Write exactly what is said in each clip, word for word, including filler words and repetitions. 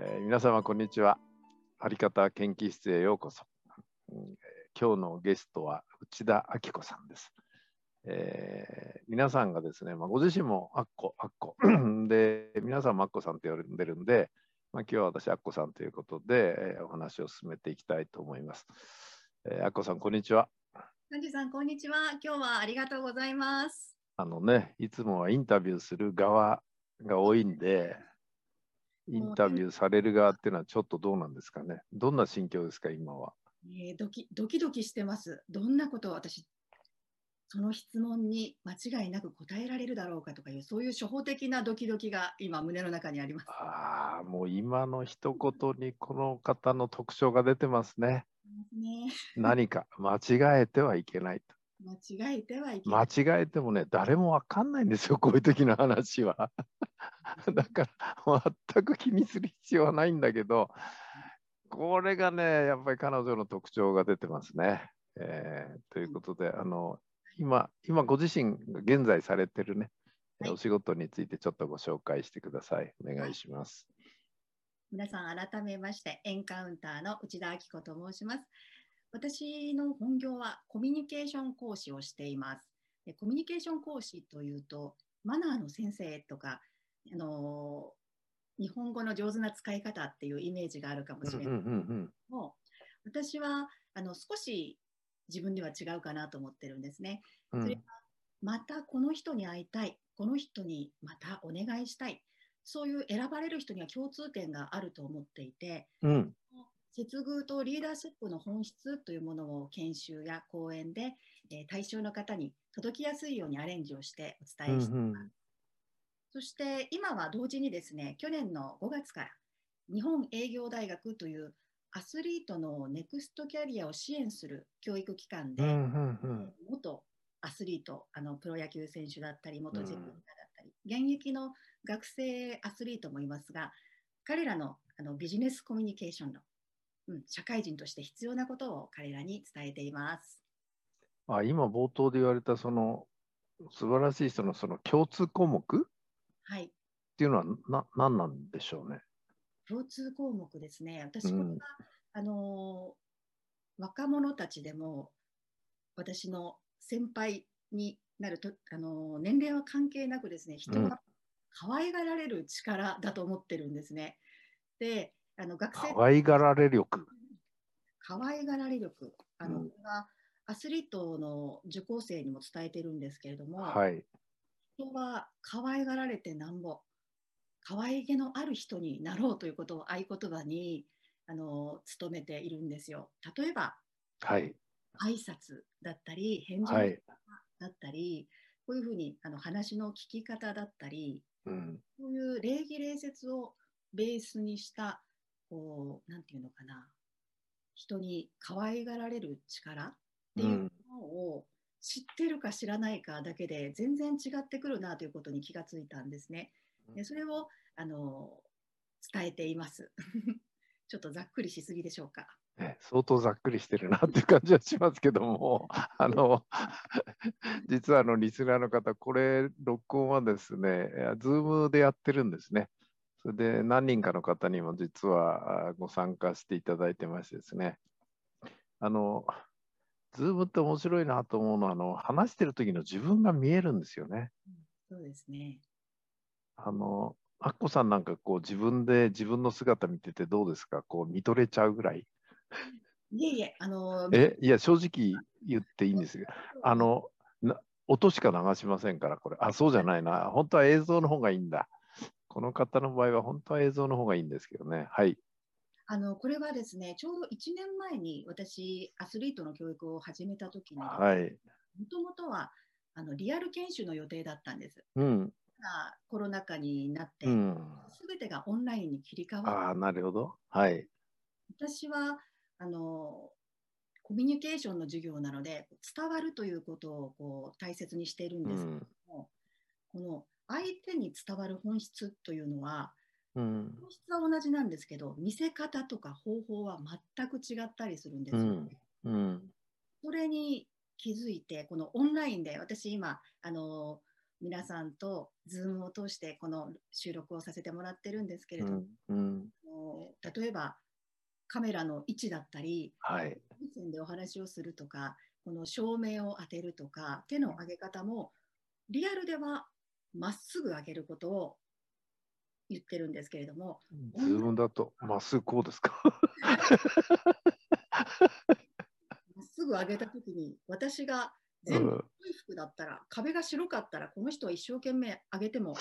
えー、皆様こんにちは。あり方研究室へようこそ。今日のゲストは内田明子さんです。えー、皆さんがですね、まあ、ご自身もあっこあっこで皆さんもあっこさんって呼んでるんで、まあ、今日は私あっこさんということで、えー、お話を進めていきたいと思います。えー、あっこさんこんにちは。幹事さんこんにちは。今日はありがとうございます。あのね、いつもはインタビューする側が多いんで、インタビューされる側っていうのはちょっとどうなんですかね。どんな心境ですか今は。えー、ドキドキドキしてます。どんなことを私その質問に間違いなく答えられるだろうかとかいう、そういう初歩的なドキドキが今胸の中にあります。ああ、もう今の一言にこの方の特徴が出てますね。ね何か間違えてはいけないと。間違えてはいけない。間違えてもね、誰もわかんないんですよ、こういう時の話は。だから全く気にする必要はないんだけど、これがね、やっぱり彼女の特徴が出てますね。えー、ということで、あの今、今ご自身が現在されてるね、はい、お仕事についてちょっとご紹介してください。お願いします。皆さん改めまして、エンカウンターの内田明子と申します。私の本業はコミュニケーション講師をしています。で、コミュニケーション講師というと、マナーの先生とか、あのー、日本語の上手な使い方っていうイメージがあるかもしれない。もう私はあの少し自分では違うかなと思ってるんですね。それはまたこの人に会いたい、この人にまたお願いしたい、そういう選ばれる人には共通点があると思っていて、うん、接遇とリーダーシップの本質というものを研修や講演で、えー、対象の方に届きやすいようにアレンジをしてお伝えしています。うんうん、そして今は同時にですね、去年のごがつから日本営業大学というアスリートのネクストキャリアを支援する教育機関で、元アスリート、あのプロ野球選手だったり、元ジェフだったり、うん、現役の学生アスリートもいますが、彼らの、あのビジネスコミュニケーションの、うん、社会人として必要なことを彼らに伝えています。あ、今冒頭で言われたその素晴らしい人のその共通項目、はい、っていうのはな何なんでしょうね。共通項目ですね。私これは、うん、あの若者たちでも私の先輩になると、あの年齢は関係なくですね、人が可愛がられる力だと思ってるんですね。うん、で、あの学生可愛がられ力、可愛がられ力、あの、うん、アスリートの受講生にも伝えてるんですけれども、はい、人は可愛がられてなんぼ。可愛げのある人になろうということを合言葉にあの努めているんですよ。例えば、はい、挨拶だったり返事だったり、はい、こういうふうにあの話の聞き方だったり、うん、こういう礼儀礼節をベースにしたこうなんていうのかな、人に可愛がられる力っていうのを知ってるか知らないかだけで全然違ってくるなということに気がついたんですね。でそれをあの伝えています。ちょっとざっくりしすぎでしょうか。相当ざっくりしてるなっていう感じはしますけども、あの実はあのリスナーの方、これ録音はですね、Zoom でやってるんですね。それで何人かの方にも実はご参加していただいてましてですね、あの Zoom って面白いなと思うのは、あの話してる時の自分が見えるんですよね。うん、そうですね。あのアッコさんなんかこう自分で自分の姿見ててどうですか、こう見とれちゃうぐらい。いえいえ、あのー、えいや正直言っていいんですけど、あのな音しか流しませんから、これあそうじゃないな、本当は映像の方がいいんだ、この方の場合は本当は映像の方がいいんですけどね。はい、あのこれはですね、ちょうどいちねんまえに私アスリートの教育を始めた時に、はい、もともとはあのリアル研修の予定だったんです。うん、コロナ禍になって、うん、全てがオンラインに切り替わる。あ、なるほど。はい、私はあのコミュニケーションの授業なので伝わるということをこう大切にしているんですけども、うん、この相手に伝わる本質というのは、うん、本質は同じなんですけど見せ方とか方法は全く違ったりするんですよね。うんうん、それに気づいてこのオンラインで私今あの皆さんと Zoom を通してこの収録をさせてもらってるんですけれども、うんうん、例えばカメラの位置だったり、はい、線でお話をするとか、この照明を当てるとか、手の上げ方もリアルではまっすぐ上げることを言ってるんですけれども、ズームだとまっすぐこうですか。まっすぐ上げたときに、私が全部黒い服だったら、うん、壁が白かったら、この人は一生懸命上げても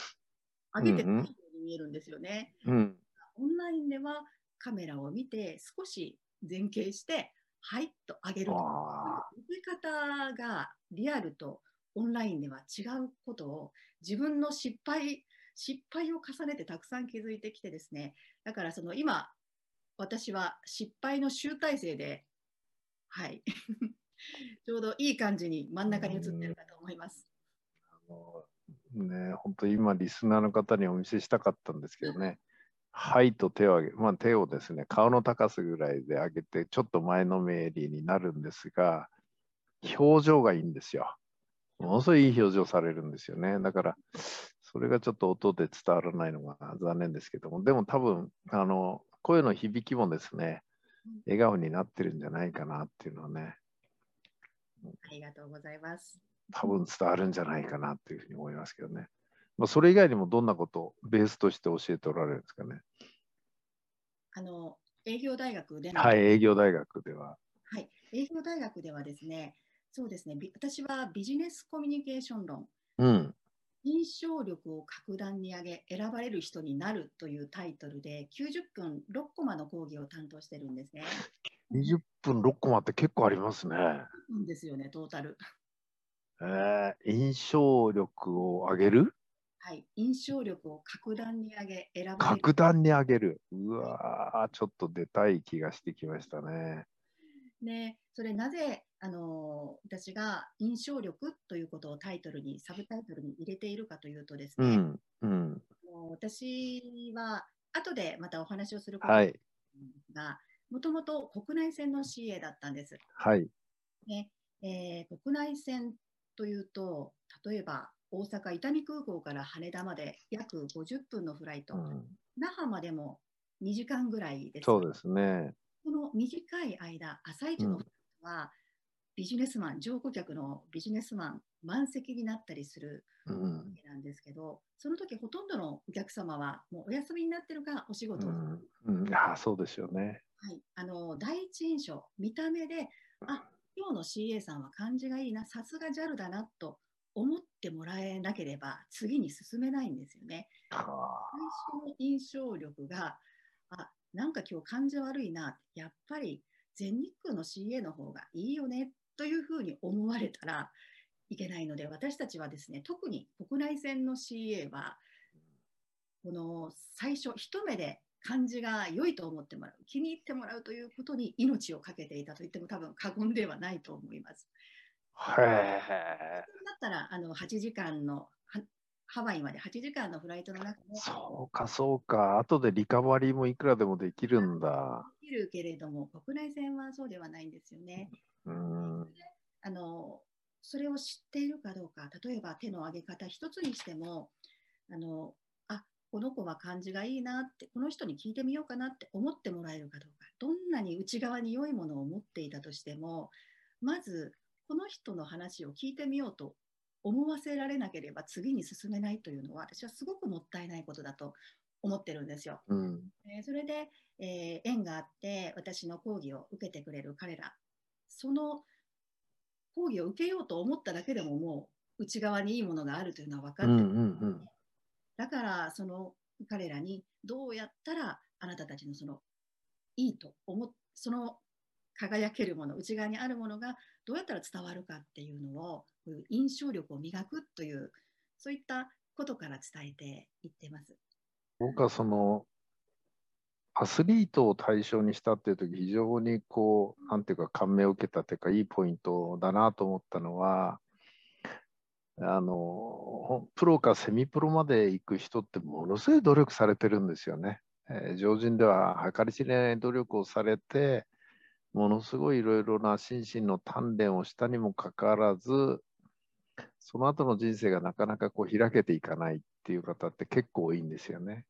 上げてないように見えるんですよね。うんうん、オンラインではカメラを見て少し前傾してはいと上げると、上げ方がリアルとオンラインでは違うことを自分の失敗失敗を重ねてたくさん気づいてきてですね、だからその今私は失敗の集大成で、はい、ちょうどいい感じに真ん中に映ってるかと思います。あの、ね、本当に今リスナーの方にお見せしたかったんですけどね、はいと手を上げ、まあ、手をですね顔の高さぐらいで上げてちょっと前のめりになるんですが、表情がいいんですよ。ものすごいいい表情されるんですよね。だからそれがちょっと音で伝わらないのが残念ですけども、でも多分あの声の響きもですね笑顔になってるんじゃないかなっていうのはね、ありがとうございます、多分伝わるんじゃないかなっていうふうに思いますけどね。まあ、それ以外にもどんなことをベースとして教えておられるんですかね。あの営業大学での、はい、営業大学では、はい、営業大学ではですね、そうですね、私はビジネスコミュニケーション論、うん、印象力を格段に上げ選ばれる人になるというタイトルできゅうじゅっぷんろっコマの講義を担当してるんですね。にじゅっぷんろっコマって結構ありますね。うんですよね、トータル。えー、印象力を上げる、はい、印象力を格段に上げ、選ばれる。格段に上げる。うわー、ちょっと出たい気がしてきましたね。ね、それなぜ、あのー、私が印象力ということをタイトルに、サブタイトルに入れているかというとですね、うんうん、私は後でまたお話をすることが、はい、もともと国内線の シーエー だったんです。はい。ね、えー、国内線というと、例えば、大阪伊丹空港から羽田まで約ごじゅっぷんのフライト、うん、那覇までもにじかんぐらいです。そうですね。この短い間、朝一のフライトは、うん、ビジネスマン、乗降客のビジネスマン、満席になったりするわけなんですけど、うん、その時ほとんどのお客様はもうお休みになってるかお仕事を、うんうん、ああ、そうですよね。はい、あの第一印象、見た目で、あ、今日の シーエー さんは感じがいいな、さすが ジャル だなと思ってもらえなければ次に進めないんですよね。最初の印象力が、あ、なんか今日感じ悪いな、やっぱり全日空の シーエー の方がいいよねというふうに思われたらいけないので、私たちはですね、特に国内線の シーエー はこの最初一目で感じが良いと思ってもらう、気に入ってもらうということに命をかけていたと言っても多分過言ではないと思います。へえ。だったらあのはちじかんのハワイまではちじかんのフライトの中で、そうかそうか、後でリカバリーもいくらでもできるんだ。できるけれども国内線はそうではないんですよね。うん、あのそれを知っているかどうか、例えば手の上げ方一つにしても、あのあ、この子は感じがいいなって、この人に聞いてみようかなって思ってもらえるかどうか、どんなに内側に良いものを持っていたとしても、まずこの人の話を聞いてみようと思わせられなければ次に進めないというのは、私はすごくもったいないことだと思ってるんですよ。うん、えー、それで、えー、縁があって私の講義を受けてくれる彼ら、その講義を受けようと思っただけでももう内側にいいものがあるというのは分かってる、ね。うんうんうん、だからその彼らにどうやったらあなたたちのそのいいと思っ、その輝けるもの、内側にあるものがどうやったら伝わるかっていうのを、こういう印象力を磨くという、そういったことから伝えていってます。僕はそのアスリートを対象にしたっていう時、非常にこうなんていうか感銘を受けたというか、いいポイントだなと思ったのは、あのプロかセミプロまで行く人ってものすごい努力されてるんですよね。えー、常人では計り知れない努力をされて、ものすごいいろいろな心身の鍛錬をしたにもかかわらず、その後の人生がなかなかこう開けていかないっていう方って結構多いんですよね。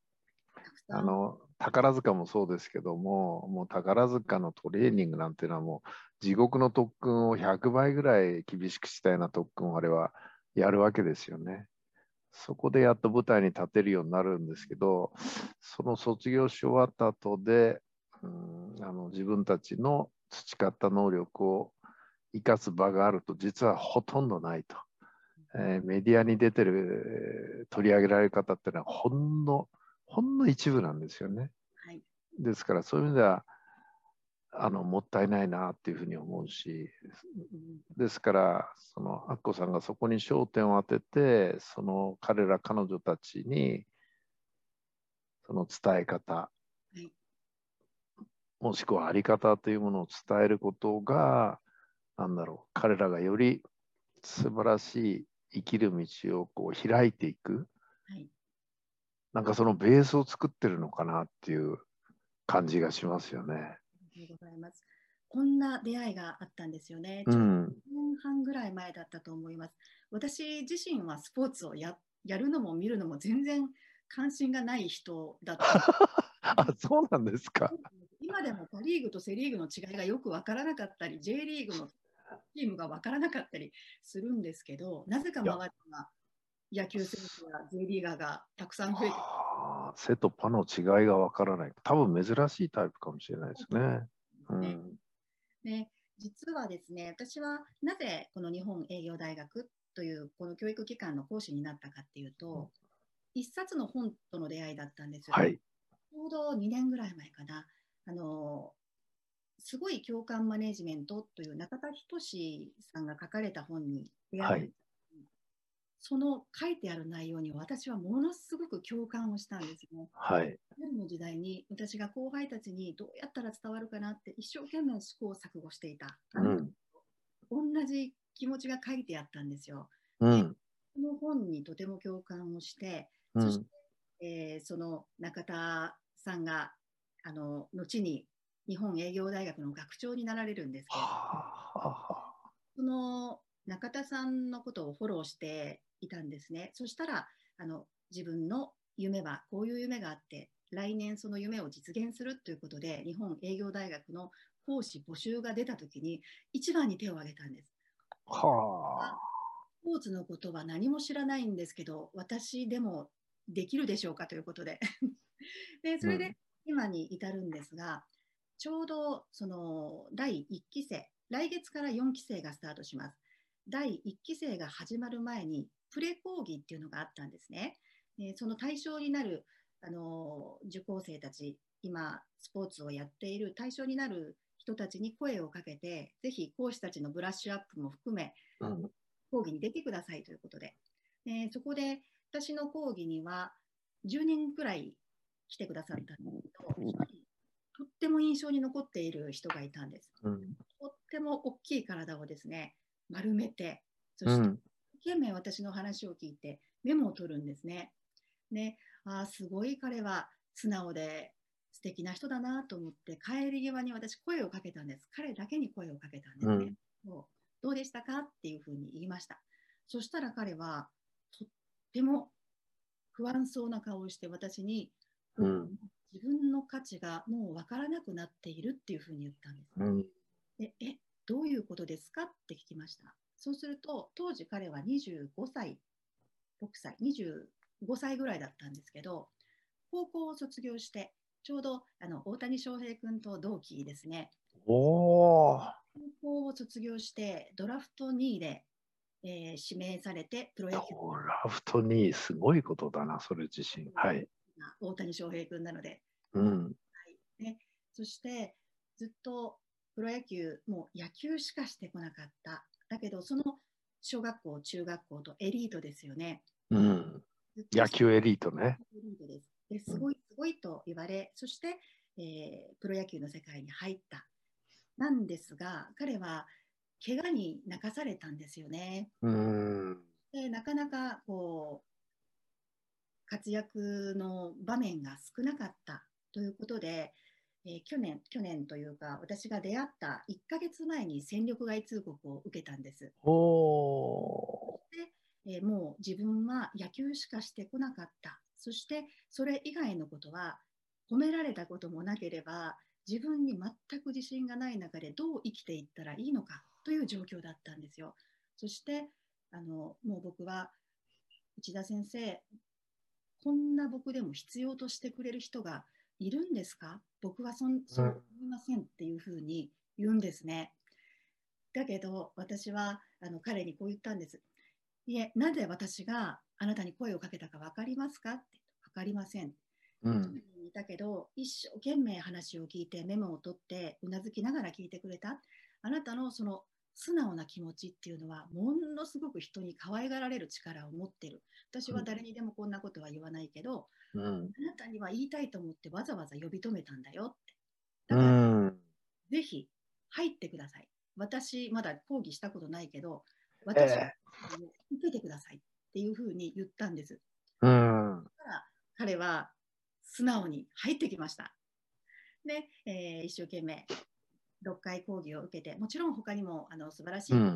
あの宝塚もそうですけども、もう宝塚のトレーニングなんていうのはもう地獄の特訓をひゃくばいぐらい厳しくしたような特訓をあれはやるわけですよね。そこでやっと舞台に立てるようになるんですけど、その卒業し終わった後で、うん、あの自分たちの培った能力を生かす場があると実はほとんどないと、えー、メディアに出てる取り上げられる方っていうのはほんのほんの一部なんですよね。はい、ですからそういう意味ではあのもったいないなっていうふうに思うし、ですからそのアッコさんがそこに焦点を当てて、その彼ら彼女たちにその伝え方、はい、もしくはあり方というものを伝えることが、なんだろう、彼らがより素晴らしい生きる道をこう開いていく、はい、なんかそのベースを作ってるのかなっていう感じがしますよね。ございます。こんな出会いがあったんですよね。いちねんはんぐらい前だったと思います。うん、私自身はスポーツを や, やるのも見るのも全然関心がない人だったあ、そうなんですか。今でもパ・リーグとセ・リーグの違いがよく分からなかったり、 J リーグのチームが分からなかったりするんですけど、なぜか周りが野球選手や J リーガーがたくさん増えて、セとパの違いがわからない、多分珍しいタイプかもしれないですね。うん、で実はですね、私はなぜこの日本営業大学というこの教育機関の講師になったかっていうと、うん、一冊の本との出会いだったんですよ。はい、ちょうどにねんぐらい前かな、あのすごい共感マネジメントという中田仁さんが書かれた本に出会い、はい、その書いてある内容に私はものすごく共感をしたんですよね。はい。今の時代に私が後輩たちにどうやったら伝わるかなって一生懸命試行錯誤していた。うん、同じ気持ちが書いてあったんですよ。うん、この本にとても共感をして、うん、そして、えー、その中田さんがあの後に日本営業大学の学長になられるんですけれども、その中田さんのことをフォローしていたんですね。そしたらあの自分の夢はこういう夢があって、来年その夢を実現するということで日本営業大学の講師募集が出た時に一番に手を挙げたんです。はあ、スポーツのことは何も知らないんですけど、私でもできるでしょうかということ で, でそれで今に至るんですが、うん、ちょうどそのだいいっきせい、来月からよんきせいがスタートします。だいいっきせいが始まる前にプレ講義っていうのがあったんですね。でその対象になる、あのー、受講生たち、今スポーツをやっている対象になる人たちに声をかけて、ぜひ講師たちのブラッシュアップも含め、うん、講義に出てくださいということ で, でそこで私の講義にはじゅうにんくらい来てくださったんですけど、とっても印象に残っている人がいたんです。うん、とっても大きい体をですね丸めて、そして一生懸命私の話を聞いてメモを取るんですね。ね、ああすごい彼は素直で素敵な人だなと思って、帰り際に私声をかけたんです。彼だけに声をかけたんですね。うん、もうどうでしたかっていうふうに言いました。そしたら彼はとっても不安そうな顔をして私に、うん、自分の価値がもう分からなくなっているっていうふうに言ったんです。うん、でえどういうことですかって聞きました。そうすると、当時彼はにじゅうごさい、ろくさい、にじゅうごさいぐらいだったんですけど、高校を卒業して、ちょうどあの大谷翔平君と同期ですね。おー。高校を卒業して、ドラフトにいで、えー、指名されて、プロ野球。ドラフトにい、すごいことだな、それ自身。はい。大谷翔平君なので。うん。はい。ね。そして、ずっと、プロ野球、もう野球しかしてこなかった。だけど、その小学校、中学校とエリートですよね。うん、野球エリートね。エリートです。で、すごい、すごいと言われ、そして、えー、プロ野球の世界に入った。なんですが、彼は怪我に泣かされたんですよね。うん、でなかなかこう活躍の場面が少なかったということで、えー、去年、去年というか、私が出会ったいっかげつまえに戦力外通告を受けたんです。おー。で、えー、もう自分は野球しかしてこなかった。そしてそれ以外のことは褒められたこともなければ、自分に全く自信がない中でどう生きていったらいいのかという状況だったんですよ。そしてあのもう僕は、内田先生、こんな僕でも必要としてくれる人がいるんですか？僕はそん、そう思いませんっていうふうに言うんですね。だけど私はあの彼にこう言ったんです。いえ、なぜ私があなたに声をかけたか分かりますかって。分かりません。うん、だけど一生懸命話を聞いてメモを取ってうなずきながら聞いてくれた。あなたのその素直な気持ちっていうのはものすごく人に可愛がられる力を持ってる。私は誰にでもこんなことは言わないけど、うん、あなたには言いたいと思ってわざわざ呼び止めたんだよって。だから、うん、ぜひ入ってください。私まだ講義したことないけど、私は受けてくださいっていうふうに言ったんです。うん、だから彼は素直に入ってきました。で、えー、一生懸命ろっかい講義を受けて、もちろん他にもあの素晴らしい方が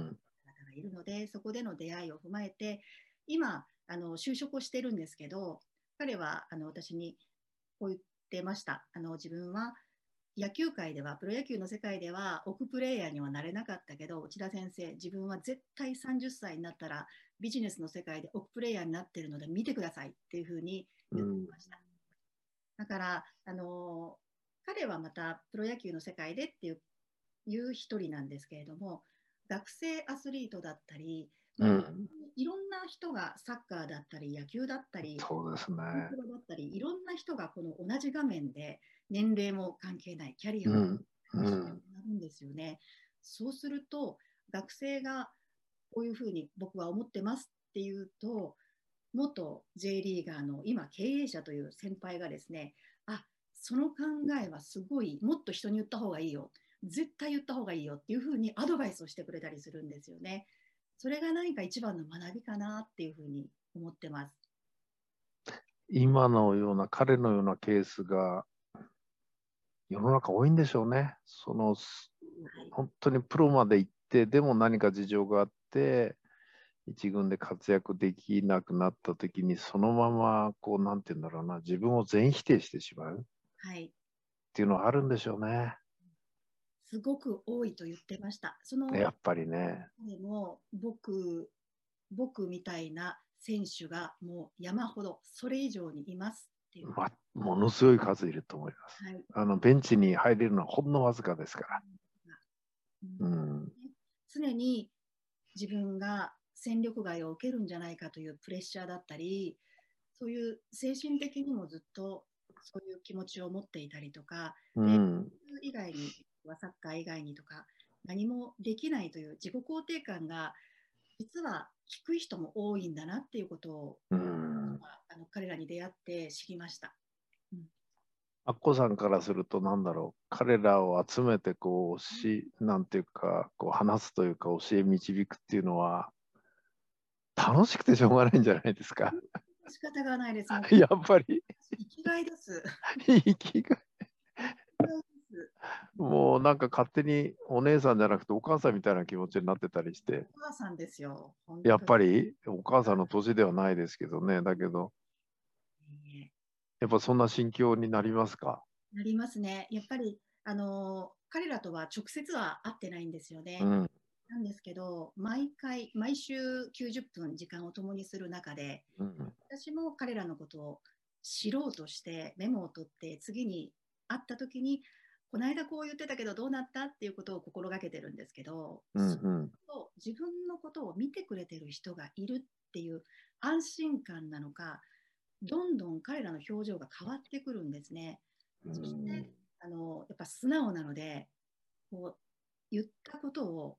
いるので、うん、そこでの出会いを踏まえて、今あの就職をしてるんですけど、彼はあの私にこう言ってました。あの自分は野球界では、プロ野球の世界では億プレイヤーにはなれなかったけど、内田先生、自分は絶対さんじゅっさいになったらビジネスの世界で億プレイヤーになってるので見てくださいっていうふうに言ってました。うん、だから、あのー、彼はまたプロ野球の世界でっていう、いう一人なんですけれども、学生アスリートだったり、うん、いろんな人がサッカーだったり野球だったり、そうですね、だったりいろんな人がこの同じ画面で年齢も関係ないキャリアも関係なるんですよね。うんうん、そうすると学生がこういうふうに僕は思ってますっていうと、元 J リーガーの今経営者という先輩がですね、あ、その考えはすごい、もっと人に言った方がいいよ、絶対言った方がいいよっていうふうにアドバイスをしてくれたりするんですよね。それが何か一番の学びかなっていうふうに思ってます。今のような彼のようなケースが世の中多いんでしょうね。その、はい、本当にプロまで行ってでも何か事情があって一軍で活躍できなくなった時にそのままこうなんていうんだろうな、自分を全否定してしまう、はい、っていうのはあるんでしょうね。すごく多いと言ってました。そのやっぱりね。でも僕、僕みたいな選手がもう山ほど、それ以上にいますっていう、ま、ものすごい数いると思います。はい、あのベンチに入れるのはほんのわずかですから。うんうん、常に自分が戦力外を受けるんじゃないかというプレッシャーだったり、そういう精神的にもずっとそういう気持ちを持っていたりとか、うん、以外にサッカー以外にとか何もできないという自己肯定感が実は低い人も多いんだなっていうことを、うん、あの彼らに出会って知りました。うん、アッコさんからすると何だろう、彼らを集めてこうし、うん、なんていうかこう話すというか教え導くっていうのは楽しくてしょうがないんじゃないですか。仕方がないです、ね、やっぱり生きがいです。生きがいもうなんか勝手にお姉さんじゃなくてお母さんみたいな気持ちになってたりして、お母さんですよやっぱり。お母さんの年ではないですけどね。だけどやっぱそんな心境になりますか？なりますね。やっぱりあの彼らとは直接は会ってないんですよね、うん、なんですけど毎回毎週きゅうじゅっぷん時間を共にする中で、うん、私も彼らのことを知ろうとしてメモを取って、次に会った時にこの間こう言ってたけどどうなったっていうことを心がけてるんですけど、うんうん、自分のことを見てくれてる人がいるっていう安心感なのか、どんどん彼らの表情が変わってくるんですね。そしてあのやっぱ素直なので、こう言ったことを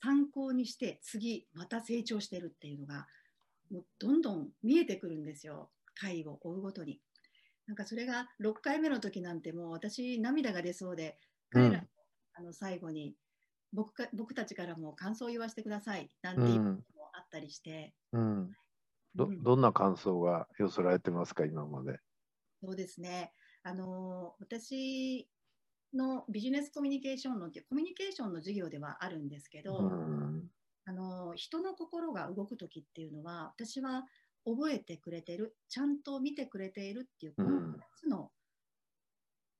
参考にして次また成長してるっていうのがもうどんどん見えてくるんですよ、回を追うごとに。なんかそれがろっかいめの時なんてもう私涙が出そうで、彼らもあの最後に僕か、僕たちからも感想を言わせてくださいなんていうのもあったりして、うんうん、ど, どんな感想が寄せられてますか今まで。そうですね、あのー、私のビジネスコミュニケーション論っていうコミュニケーションの授業ではあるんですけど、うん、あの人の心が動くときっていうのは、私は覚えてくれてる、ちゃんと見てくれているっていう、このふたつの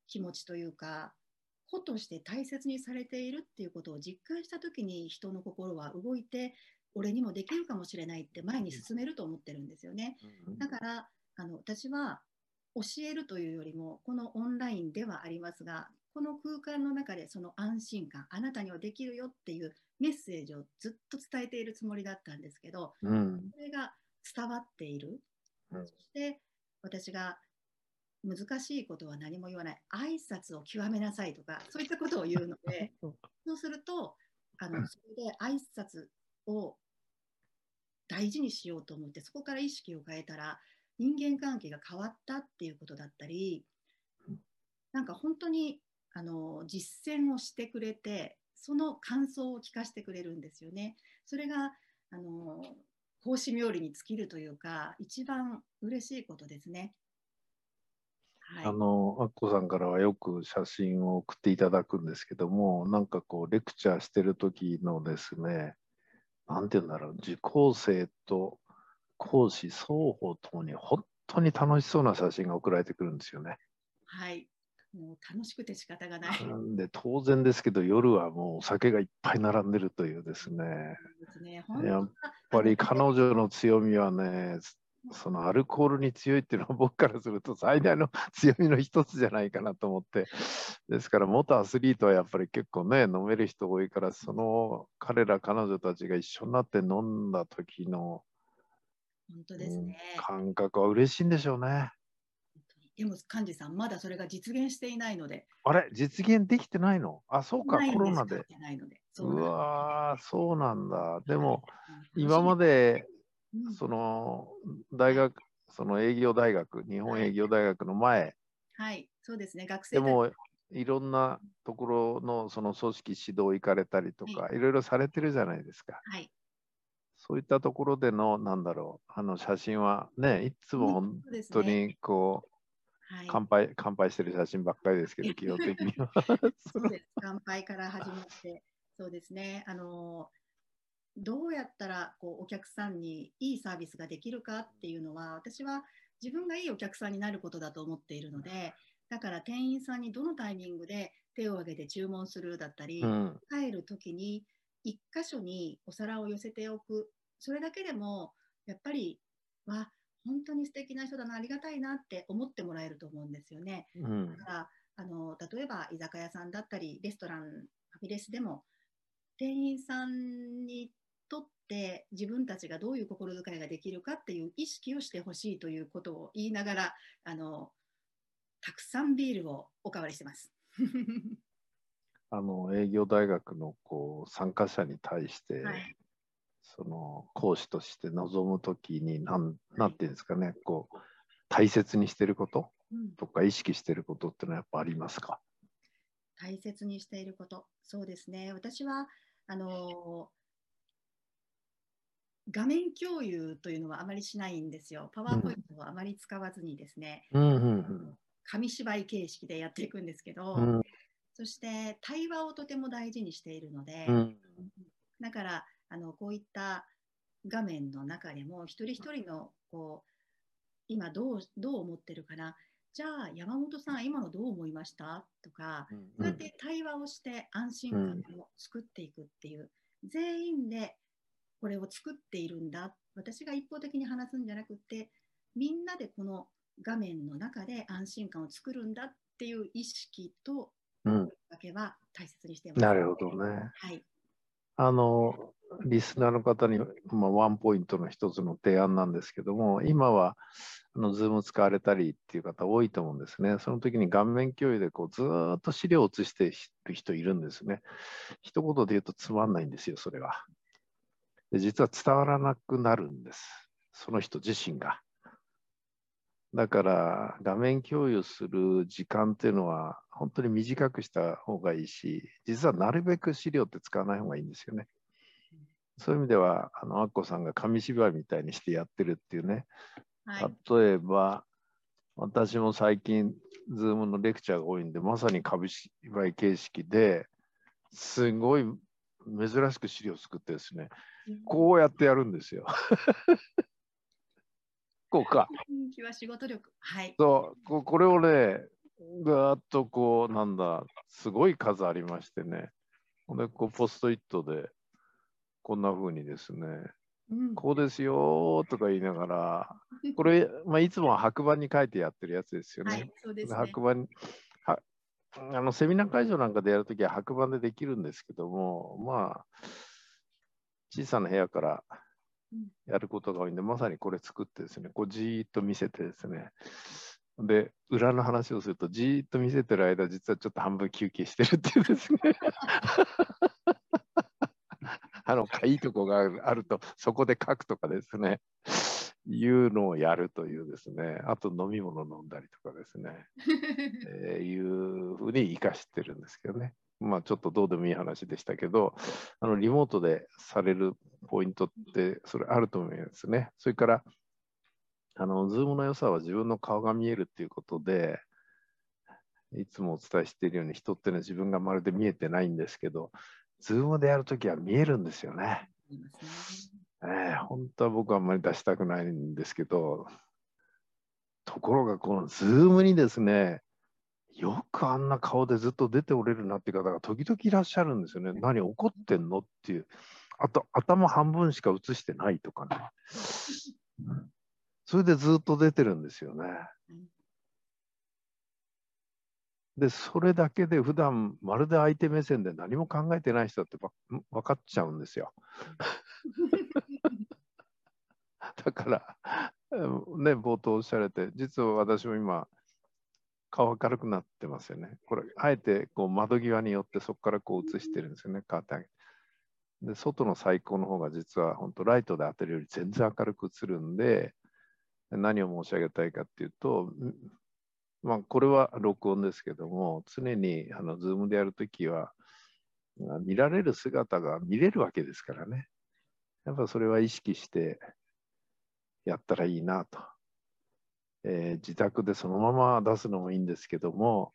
気持ちというか、子として大切にされているっていうことを実感したときに、人の心は動いて、俺にもできるかもしれないって前に進めると思ってるんですよね。だからあの私は教えるというよりも、このオンラインではありますが、この空間の中でその安心感、あなたにはできるよっていうメッセージをずっと伝えているつもりだったんですけど、うん、それが伝わっている、うん、そして私が難しいことは何も言わない、挨拶を極めなさいとかそういったことを言うのでそうするとあのそれで挨拶を大事にしようと思って、そこから意識を変えたら人間関係が変わったっていうことだったり、なんか本当にあの実践をしてくれて、その感想を聞かせてくれるんですよね。それがあの講師冥利に尽きるというか、一番嬉しいことですね。はい、あのアッコさんからはよく写真を送っていただくんですけども、なんかこうレクチャーしてる時のですね、なんて言うんだろう、受講生と講師双方ともに本当に楽しそうな写真が送られてくるんですよね。はい。もう楽しくて仕方がない。なんで当然ですけど、夜はもうお酒がいっぱい並んでるというですね。ですね、やっぱり彼女の強みはね、そのアルコールに強いっていうのは僕からすると最大の強みの一つじゃないかなと思って、ですから元アスリートはやっぱり結構ね飲める人多いから、その彼ら彼女たちが一緒になって飲んだ時の本当ですね、感覚は嬉しいんでしょうね。でも幹事さん、まだそれが実現していないので。あれ、実現できてないの？あ、そうか、コロナで。うわー、そうなんだ。でも、今まで、その、大学、その営業大学、日本営業大学の前。はい、そうですね、学生。でも、いろんなところの、その組織指導行かれたりとか、いろいろされてるじゃないですか。はい。そういったところでの、なんだろう、あの写真はね、いつも本当にこう、はい、乾杯、乾杯してる写真ばっかりですけど、基本的には。そうです。乾杯から始まって、そうですね。あのどうやったらこうお客さんにいいサービスができるかっていうのは、私は自分がいいお客さんになることだと思っているので、だから店員さんにどのタイミングで手を挙げて注文するだったり、うん、帰るときに一箇所にお皿を寄せておく、それだけでもやっぱりは、本当に素敵な人だな、ありがたいなって思ってもらえると思うんですよね。うん、だからあの例えば居酒屋さんだったりレストラン、ファミレスでも店員さんにとって自分たちがどういう心遣いができるかっていう意識をしてほしいということを言いながら、あのたくさんビールをおかわりしてます。あの営業大学のこう参加者に対して、はい、その講師として臨むときに何ていうんですかね、こう大切にしていることとか意識していることってのはやっぱありますか？大切にしていること、そうですね、私はあの画面共有というのはあまりしないんですよ。パワーポイントをあまり使わずにですね、紙芝居形式でやっていくんですけど、うん、そして対話をとても大事にしているので、うん、だからあのこういった画面の中でも一人一人のこう今どう、どう思ってるかな、じゃあ山本さん今のどう思いましたとか、うん、そうやって対話をして安心感を作っていくっていう、うん、全員でこれを作っているんだ、私が一方的に話すんじゃなくてみんなでこの画面の中で安心感を作るんだっていう意識と声かけは大切にしてます。なるほどね。はい、あのリスナーの方に、まあ、ワンポイントの一つの提案なんですけども、今はあの Zoom 使われたりっていう方多いと思うんですね。その時に画面共有でこうずっと資料を写してる人いるんですね。一言で言うとつまんないんですよ、それは。で、実は伝わらなくなるんです、その人自身が。だから画面共有する時間っていうのは本当に短くした方がいいし、実はなるべく資料って使わない方がいいんですよね。そういう意味ではあのアッコさんが紙芝居みたいにしてやってるっていうね、はい、例えば私も最近 Zoom のレクチャーが多いんで、まさに紙芝居形式ですごい珍しく資料を作ってですね、こうやってやるんですよ。こうか。仕事力。はい。そう、これをね、ガーッとこう、なんだ、すごい数ありましてね、でこうポストイットで、こんな風にですね、うん、こうですよとか言いながら、これ、まあ、いつもは白板に書いてやってるやつですよね。はい、そうですね。白板にはあのセミナー会場なんかでやるときは白板でできるんですけども、まあ、小さな部屋からやることが多いんで、まさにこれ作ってですね、こうじーっと見せてですね、で、裏の話をすると、じーっと見せてる間、実はちょっと半分休憩してるっていうですね。あのいいとこがあると、そこで書くとかですね、いうのをやるというですね、あと飲み物飲んだりとかですね、えー、いうふうに生かしてるんですけどね。まあちょっとどうでもいい話でしたけど、あのリモートでされるポイントって、それあると思いますね。それから、あの、Zoom の良さは自分の顔が見えるっていうことで、いつもお伝えしているように、人っていうのは自分がまるで見えてないんですけど、Zoom でやるときは見えるんですよね。えー、本当は僕はあんまり出したくないんですけど、ところがこの Zoom にですね、よくあんな顔でずっと出ておれるなっていう方が時々いらっしゃるんですよね。何怒ってんのっていう。あと頭半分しか映してないとかね。それでずっと出てるんですよね。で、それだけで普段まるで相手目線で何も考えてない人だって分かっちゃうんですよ。だから、ね、冒頭おっしゃられて、実は私も今、顔明るくなってますよね。これ、あえてこう窓際によってそこからこう映してるんですよね、カーテン。で、外の最高の方が実は本当ライトで当てるより全然明るく映るんで、何を申し上げたいかっていうと、まあこれは録音ですけども、常にあの Zoom でやるときは、見られる姿が見れるわけですからね。やっぱそれは意識してやったらいいなと。えー、自宅でそのまま出すのもいいんですけども、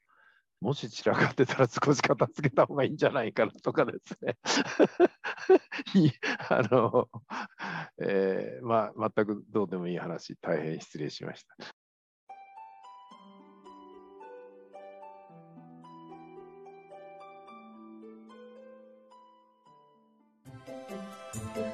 もし散らかってたら少し片付けた方がいいんじゃないかなとかですね。あの、えー、まあ全くどうでもいい話、大変失礼しました。Thank you.